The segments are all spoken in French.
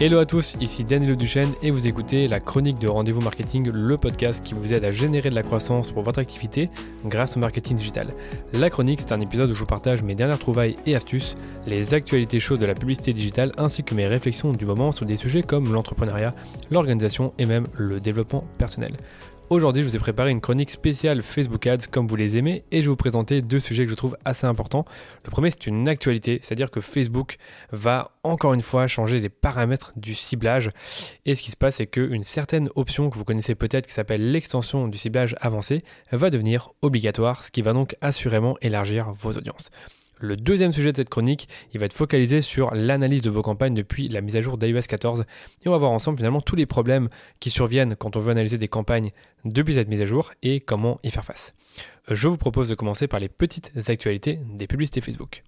Hello à tous, ici Danilo Duchenne et vous écoutez la chronique de Rendez-vous Marketing, le podcast qui vous aide à générer de la croissance pour votre activité grâce au marketing digital. La chronique, c'est un épisode où je vous partage mes dernières trouvailles et astuces, les actualités chaudes de la publicité digitale ainsi que mes réflexions du moment sur des sujets comme l'entrepreneuriat, l'organisation et même le développement personnel. Aujourd'hui, je vous ai préparé une chronique spéciale Facebook Ads comme vous les aimez et je vais vous présenter deux sujets que je trouve assez importants. Le premier, c'est une actualité, c'est-à-dire que Facebook va encore une fois changer les paramètres du ciblage. Et ce qui se passe, c'est qu'une certaine option que vous connaissez peut-être qui s'appelle l'extension du ciblage avancé va devenir obligatoire, ce qui va donc assurément élargir vos audiences. Le deuxième sujet de cette chronique, il va être focalisé sur l'analyse de vos campagnes depuis la mise à jour d'iOS 14 et on va voir ensemble finalement tous les problèmes qui surviennent quand on veut analyser des campagnes depuis cette mise à jour et comment y faire face. Je vous propose de commencer par les petites actualités des publicités Facebook.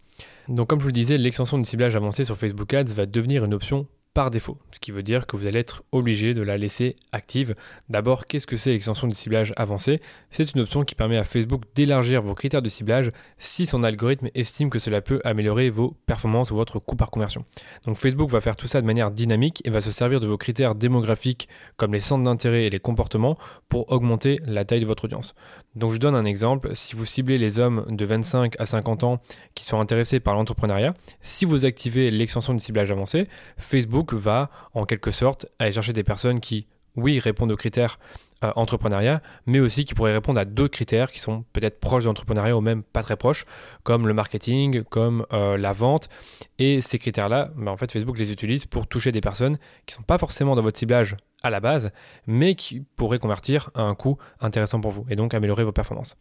Donc comme je vous le disais, l'extension du ciblage avancé sur Facebook Ads va devenir une option par défaut, ce qui veut dire que vous allez être obligé de la laisser active. D'abord, qu'est-ce que c'est l'extension du ciblage avancé ? C'est une option qui permet à Facebook d'élargir vos critères de ciblage si son algorithme estime que cela peut améliorer vos performances ou votre coût par conversion. Donc Facebook va faire tout ça de manière dynamique et va se servir de vos critères démographiques comme les centres d'intérêt et les comportements pour augmenter la taille de votre audience. Donc je donne un exemple, si vous ciblez les hommes de 25 à 50 ans qui sont intéressés par l'entrepreneuriat, si vous activez l'extension du ciblage avancé, Facebook va en quelque sorte aller chercher des personnes qui, oui, répondent aux critères entrepreneuriat, mais aussi qui pourraient répondre à d'autres critères qui sont peut-être proches de l'entrepreneuriat ou même pas très proches, comme le marketing, comme la vente. Et ces critères-là, en fait, Facebook les utilise pour toucher des personnes qui ne sont pas forcément dans votre ciblage à la base, mais qui pourraient convertir à un coût intéressant pour vous et donc améliorer vos performances.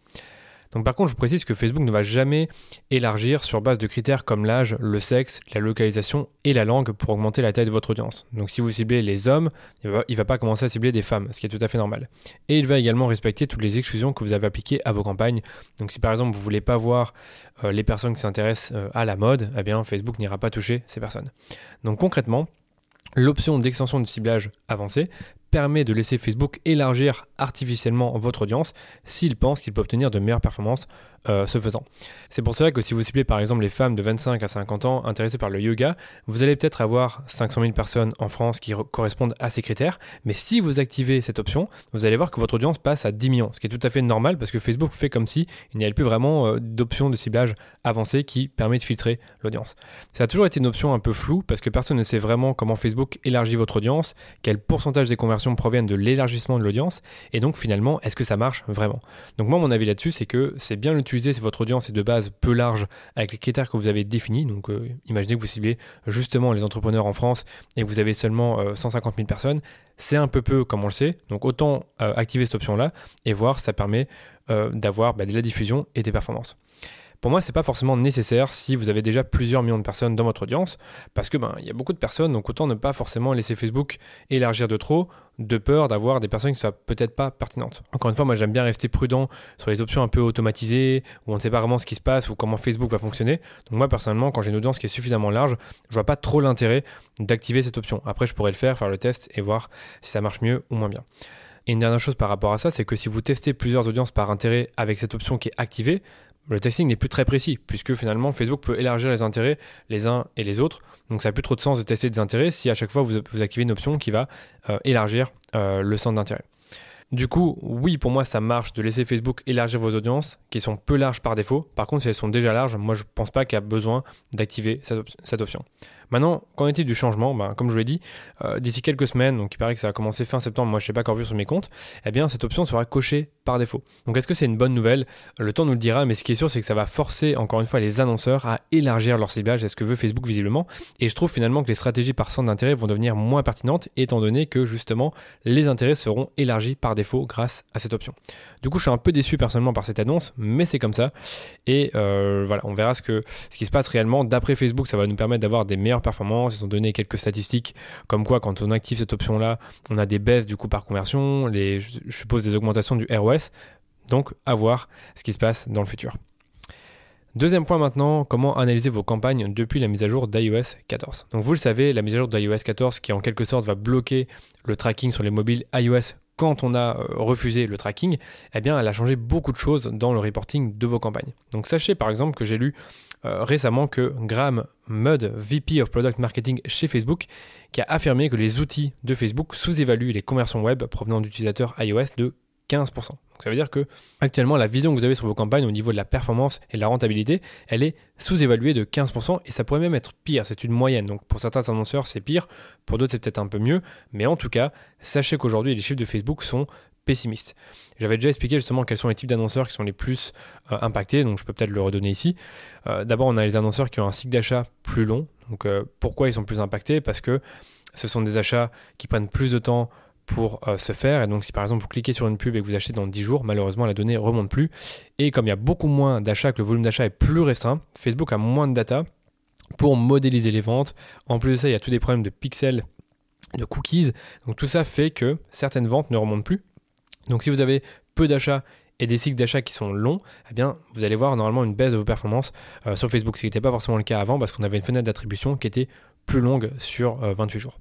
Donc par contre, je précise que Facebook ne va jamais élargir sur base de critères comme l'âge, le sexe, la localisation et la langue pour augmenter la taille de votre audience. Donc si vous ciblez les hommes, il ne va pas commencer à cibler des femmes, ce qui est tout à fait normal. Et il va également respecter toutes les exclusions que vous avez appliquées à vos campagnes. Donc si par exemple vous ne voulez pas voir les personnes qui s'intéressent à la mode, eh bien Facebook n'ira pas toucher ces personnes. Donc concrètement, l'option d'extension de ciblage avancé permet de laisser Facebook élargir artificiellement votre audience s'il pense qu'il peut obtenir de meilleures performances ce faisant. C'est pour cela que si vous ciblez par exemple les femmes de 25 à 50 ans intéressées par le yoga, vous allez peut-être avoir 500 000 personnes en France qui correspondent à ces critères, mais si vous activez cette option, vous allez voir que votre audience passe à 10 millions, ce qui est tout à fait normal parce que Facebook fait comme s'il n'y avait plus vraiment d'option de ciblage avancée qui permet de filtrer l'audience. Ça a toujours été une option un peu floue parce que personne ne sait vraiment comment Facebook élargit votre audience, quel pourcentage des conversions proviennent de l'élargissement de l'audience et donc finalement est-ce que ça marche vraiment? Donc moi mon avis là-dessus c'est que c'est bien l'utiliser si votre audience est de base peu large avec les critères que vous avez définis, donc imaginez que vous ciblez justement les entrepreneurs en France et que vous avez seulement 150 000 personnes, c'est un peu peu comme on le sait, donc autant activer cette option là et voir ça permet d'avoir de la diffusion et des performances. Pour moi, c'est pas forcément nécessaire si vous avez déjà plusieurs millions de personnes dans votre audience parce que il y a beaucoup de personnes, donc autant ne pas forcément laisser Facebook élargir de trop de peur d'avoir des personnes qui ne soient peut-être pas pertinentes. Encore une fois, moi j'aime bien rester prudent sur les options un peu automatisées où on ne sait pas vraiment ce qui se passe ou comment Facebook va fonctionner. Donc moi personnellement, quand j'ai une audience qui est suffisamment large, je vois pas trop l'intérêt d'activer cette option. Après, je pourrais le faire, faire le test et voir si ça marche mieux ou moins bien. Et une dernière chose par rapport à ça, c'est que si vous testez plusieurs audiences par intérêt avec cette option qui est activée, le testing n'est plus très précis puisque finalement Facebook peut élargir les intérêts les uns et les autres. Donc ça n'a plus trop de sens de tester des intérêts si à chaque fois vous activez une option qui va élargir le centre d'intérêt. Du coup, oui, pour moi, ça marche de laisser Facebook élargir vos audiences qui sont peu larges par défaut. Par contre, si elles sont déjà larges, moi, je ne pense pas qu'il y a besoin d'activer cette option. Maintenant, qu'en est-il du changement ? Comme je l'ai dit, d'ici quelques semaines, donc il paraît que ça a commencé fin septembre, moi, je ne l'ai pas encore vu sur mes comptes, eh bien, cette option sera cochée par défaut. Donc, est-ce que c'est une bonne nouvelle ? Le temps nous le dira, mais ce qui est sûr, c'est que ça va forcer, encore une fois, les annonceurs à élargir leur ciblage. C'est ce que veut Facebook, visiblement. Et je trouve finalement que les stratégies par centre d'intérêt vont devenir moins pertinentes, étant donné que, justement, les intérêts seront élargis par défaut grâce à cette option. Du coup, je suis un peu déçu personnellement par cette annonce, mais c'est comme ça. Et voilà, on verra ce qui se passe réellement. D'après Facebook, ça va nous permettre d'avoir des meilleures performances. Ils ont donné quelques statistiques comme quoi, quand on active cette option-là, on a des baisses du coût par conversion, je suppose des augmentations du ROAS. Donc, à voir ce qui se passe dans le futur. Deuxième point maintenant, comment analyser vos campagnes depuis la mise à jour d'iOS 14. Donc, vous le savez, la mise à jour d'iOS 14 qui, en quelque sorte, va bloquer le tracking sur les mobiles iOS quand on a refusé le tracking, eh bien, elle a changé beaucoup de choses dans le reporting de vos campagnes. Donc, sachez par exemple que j'ai lu récemment que Graham Mudd, VP of Product Marketing chez Facebook, qui a affirmé que les outils de Facebook sous-évaluent les conversions web provenant d'utilisateurs iOS de 15%. Donc ça veut dire que actuellement la vision que vous avez sur vos campagnes au niveau de la performance et de la rentabilité, elle est sous-évaluée de 15% et ça pourrait même être pire, c'est une moyenne. Donc pour certains annonceurs c'est pire, pour d'autres c'est peut-être un peu mieux, mais en tout cas, sachez qu'aujourd'hui les chiffres de Facebook sont pessimiste. J'avais déjà expliqué justement quels sont les types d'annonceurs qui sont les plus impactés, donc je peux peut-être le redonner ici. D'abord, on a les annonceurs qui ont un cycle d'achat plus long. Donc pourquoi ils sont plus impactés ? Parce que ce sont des achats qui prennent plus de temps pour se faire. Et donc si par exemple vous cliquez sur une pub et que vous achetez dans 10 jours, malheureusement la donnée ne remonte plus. Et comme il y a beaucoup moins d'achats, que le volume d'achat est plus restreint, Facebook a moins de data pour modéliser les ventes. En plus de ça, il y a tous des problèmes de pixels, de cookies. Donc tout ça fait que certaines ventes ne remontent plus. Donc si vous avez peu d'achats et des cycles d'achats qui sont longs, eh bien vous allez voir normalement une baisse de vos performances sur Facebook, ce qui n'était pas forcément le cas avant parce qu'on avait une fenêtre d'attribution qui était plus longue sur 28 jours.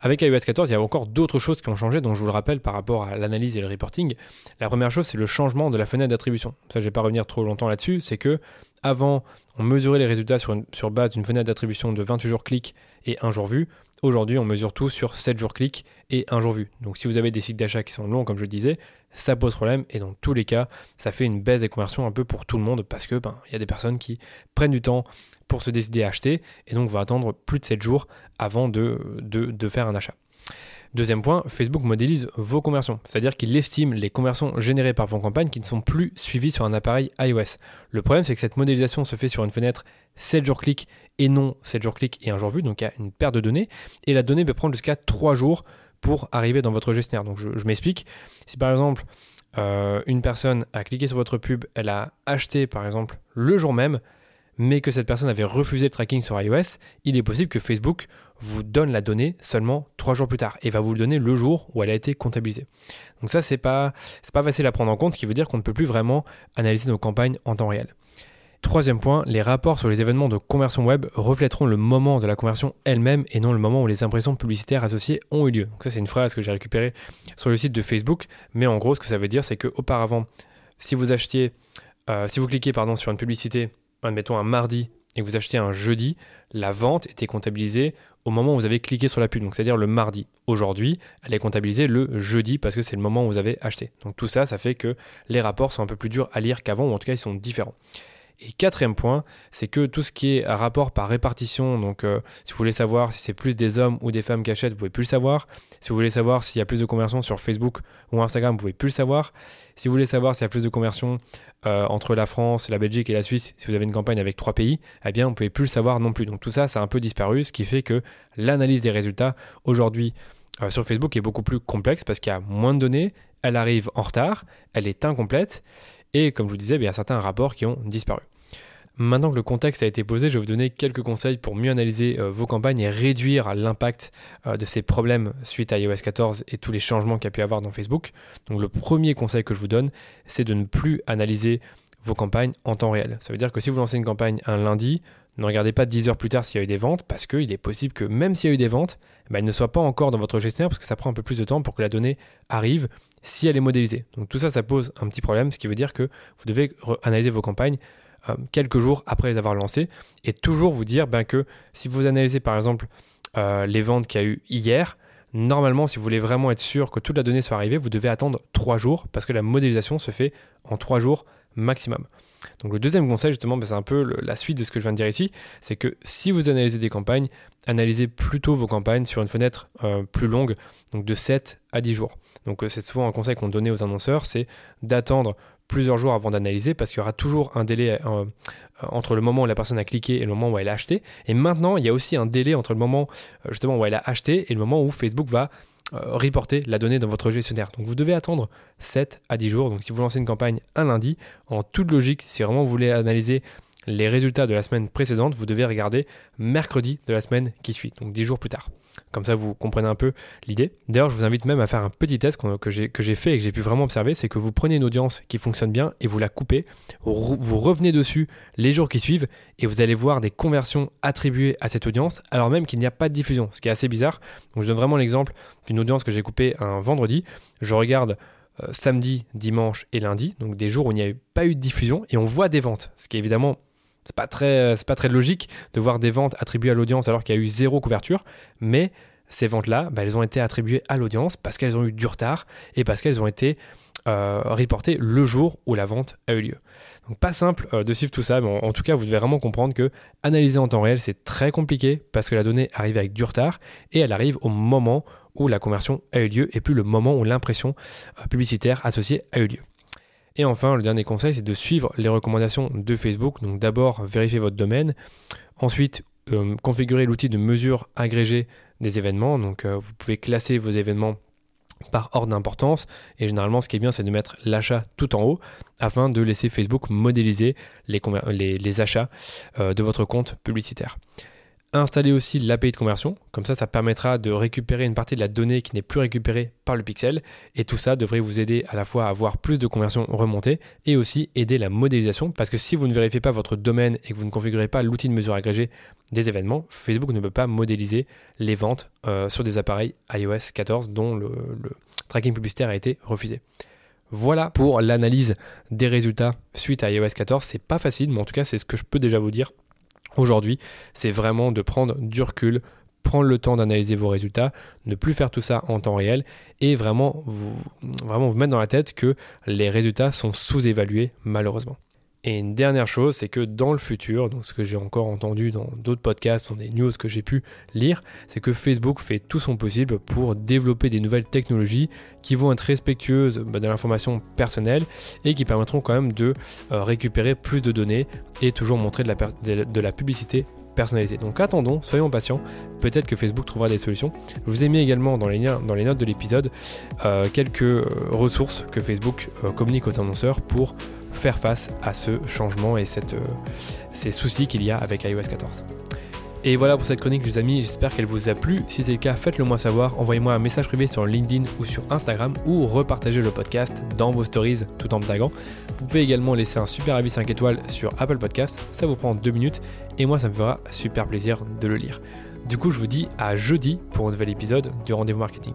Avec iOS 14, il y a encore d'autres choses qui ont changé, donc je vous le rappelle par rapport à l'analyse et le reporting. La première chose, c'est le changement de la fenêtre d'attribution. Ça, je ne vais pas revenir trop longtemps là-dessus, c'est que avant, on mesurait les résultats sur base d'une fenêtre d'attribution de 28 jours clics et 1 jour vu. Aujourd'hui, on mesure tout sur 7 jours clics et 1 jour vu. Donc si vous avez des cycles d'achat qui sont longs, comme je le disais, ça pose problème et dans tous les cas, ça fait une baisse des conversions un peu pour tout le monde parce que y a des personnes qui prennent du temps pour se décider à acheter et donc vont attendre plus de 7 jours avant de faire un achat. Deuxième point, Facebook modélise vos conversions, c'est-à-dire qu'il estime les conversions générées par vos campagnes qui ne sont plus suivies sur un appareil iOS. Le problème, c'est que cette modélisation se fait sur une fenêtre 7 jours clics et non 7 jours clics et 1 jour vu, donc il y a une perte de données, et la donnée peut prendre jusqu'à 3 jours pour arriver dans votre gestionnaire. Donc je m'explique, si par exemple une personne a cliqué sur votre pub, elle a acheté par exemple le jour même, mais que cette personne avait refusé le tracking sur iOS, il est possible que Facebook vous donne la donnée seulement 3 jours plus tard et va vous le donner le jour où elle a été comptabilisée. Donc ça, c'est pas facile à prendre en compte, ce qui veut dire qu'on ne peut plus vraiment analyser nos campagnes en temps réel. Troisième point, les rapports sur les événements de conversion web reflèteront le moment de la conversion elle-même et non le moment où les impressions publicitaires associées ont eu lieu. Donc ça, c'est une phrase que j'ai récupérée sur le site de Facebook, mais en gros, ce que ça veut dire, c'est qu'auparavant, si vous cliquez sur une publicité, admettons un mardi et que vous achetez un jeudi, la vente était comptabilisée au moment où vous avez cliqué sur la pub, donc c'est-à-dire le mardi. Aujourd'hui, elle est comptabilisée le jeudi parce que c'est le moment où vous avez acheté. Donc tout ça, ça fait que les rapports sont un peu plus durs à lire qu'avant, ou en tout cas ils sont différents. Et quatrième point, c'est que tout ce qui est rapport par répartition, donc si vous voulez savoir si c'est plus des hommes ou des femmes qui achètent, vous pouvez plus le savoir. Si vous voulez savoir s'il y a plus de conversions sur Facebook ou Instagram, vous pouvez plus le savoir. Si vous voulez savoir s'il y a plus de conversions entre la France, la Belgique et la Suisse, si vous avez une campagne avec 3 pays, eh bien, vous pouvez plus le savoir non plus. Donc tout ça, c'est un peu disparu, ce qui fait que l'analyse des résultats aujourd'hui sur Facebook est beaucoup plus complexe parce qu'il y a moins de données, elle arrive en retard, elle est incomplète. Et comme je vous disais, il y a certains rapports qui ont disparu. Maintenant que le contexte a été posé, je vais vous donner quelques conseils pour mieux analyser vos campagnes et réduire l'impact de ces problèmes suite à iOS 14 et tous les changements qu'il y a pu avoir dans Facebook. Donc le premier conseil que je vous donne, c'est de ne plus analyser vos campagnes en temps réel. Ça veut dire que si vous lancez une campagne un lundi, ne regardez pas 10 heures plus tard s'il y a eu des ventes, parce qu'il est possible que même s'il y a eu des ventes, elles ne soient pas encore dans votre gestionnaire parce que ça prend un peu plus de temps pour que la donnée arrive si elle est modélisée. Donc tout ça, ça pose un petit problème, ce qui veut dire que vous devez analyser vos campagnes quelques jours après les avoir lancées et toujours vous dire que si vous analysez par exemple les ventes qu'il y a eu hier, normalement si vous voulez vraiment être sûr que toute la donnée soit arrivée, vous devez attendre 3 jours parce que la modélisation se fait en 3 jours maximum. Donc le deuxième conseil justement, c'est un peu la suite de ce que je viens de dire ici, c'est que si vous analysez des campagnes, analysez plutôt vos campagnes sur une fenêtre plus longue, donc de 7 à 10 jours. Donc c'est souvent un conseil qu'on donnait aux annonceurs, c'est d'attendre plusieurs jours avant d'analyser parce qu'il y aura toujours un délai entre le moment où la personne a cliqué et le moment où elle a acheté. Et maintenant, il y a aussi un délai entre le moment justement où elle a acheté et le moment où Facebook va reporter la donnée dans votre gestionnaire. Donc vous devez attendre 7 à 10 jours. Donc si vous lancez une campagne un lundi, en toute logique, si vraiment vous voulez analyser les résultats de la semaine précédente, vous devez regarder mercredi de la semaine qui suit, donc 10 jours plus tard. Comme ça, vous comprenez un peu l'idée. D'ailleurs, je vous invite même à faire un petit test que j'ai fait et que j'ai pu vraiment observer, c'est que vous prenez une audience qui fonctionne bien et vous la coupez, vous revenez dessus les jours qui suivent et vous allez voir des conversions attribuées à cette audience alors même qu'il n'y a pas de diffusion, ce qui est assez bizarre. Donc, je donne vraiment l'exemple d'une audience que j'ai coupée un vendredi. Je regarde samedi, dimanche et lundi, donc des jours où il n'y a pas eu de diffusion et on voit des ventes, ce qui est évidemment C'est pas très logique de voir des ventes attribuées à l'audience alors qu'il y a eu zéro couverture, mais ces ventes-là, elles ont été attribuées à l'audience parce qu'elles ont eu du retard et parce qu'elles ont été reportées le jour où la vente a eu lieu. Donc pas simple de suivre tout ça, mais en tout cas, vous devez vraiment comprendre que analyser en temps réel, c'est très compliqué parce que la donnée arrive avec du retard et elle arrive au moment où la conversion a eu lieu et plus le moment où l'impression publicitaire associée a eu lieu. Et enfin, le dernier conseil, c'est de suivre les recommandations de Facebook. Donc d'abord, vérifiez votre domaine. Ensuite, configurez l'outil de mesure agrégée des événements. Donc vous pouvez classer vos événements par ordre d'importance. Et généralement, ce qui est bien, c'est de mettre l'achat tout en haut afin de laisser Facebook modéliser les achats de votre compte publicitaire. Installez aussi l'API de conversion, comme ça permettra de récupérer une partie de la donnée qui n'est plus récupérée par le pixel, et tout ça devrait vous aider à la fois à avoir plus de conversions remontées et aussi aider la modélisation, parce que si vous ne vérifiez pas votre domaine et que vous ne configurez pas l'outil de mesure agrégée des événements, Facebook ne peut pas modéliser les ventes sur des appareils iOS 14 dont le tracking publicitaire a été refusé. Voilà pour l'analyse des résultats suite à iOS 14, c'est pas facile, mais en tout cas c'est ce que je peux déjà vous dire. Aujourd'hui, c'est vraiment de prendre du recul, prendre le temps d'analyser vos résultats, ne plus faire tout ça en temps réel et vraiment vous mettre dans la tête que les résultats sont sous-évalués malheureusement. Et une dernière chose, c'est que dans le futur, donc ce que j'ai encore entendu dans d'autres podcasts, dans des news que j'ai pu lire, c'est que Facebook fait tout son possible pour développer des nouvelles technologies qui vont être respectueuses de l'information personnelle et qui permettront quand même de récupérer plus de données et toujours montrer de la publicité personnalisée. Donc attendons, soyons patients, peut-être que Facebook trouvera des solutions. Je vous ai mis également dans les liens, dans les notes de l'épisode, quelques ressources que Facebook communique aux annonceurs pour faire face à ce changement et ces soucis qu'il y a avec iOS 14. Et voilà pour cette chronique les amis, j'espère qu'elle vous a plu. Si c'est le cas, faites-le moi savoir, envoyez-moi un message privé sur LinkedIn ou sur Instagram ou repartagez le podcast dans vos stories tout en me taguant. Vous pouvez également laisser un super avis 5 étoiles sur Apple Podcast, ça vous prend 2 minutes et moi ça me fera super plaisir de le lire. Du coup je vous dis à jeudi pour un nouvel épisode du Rendez-vous Marketing.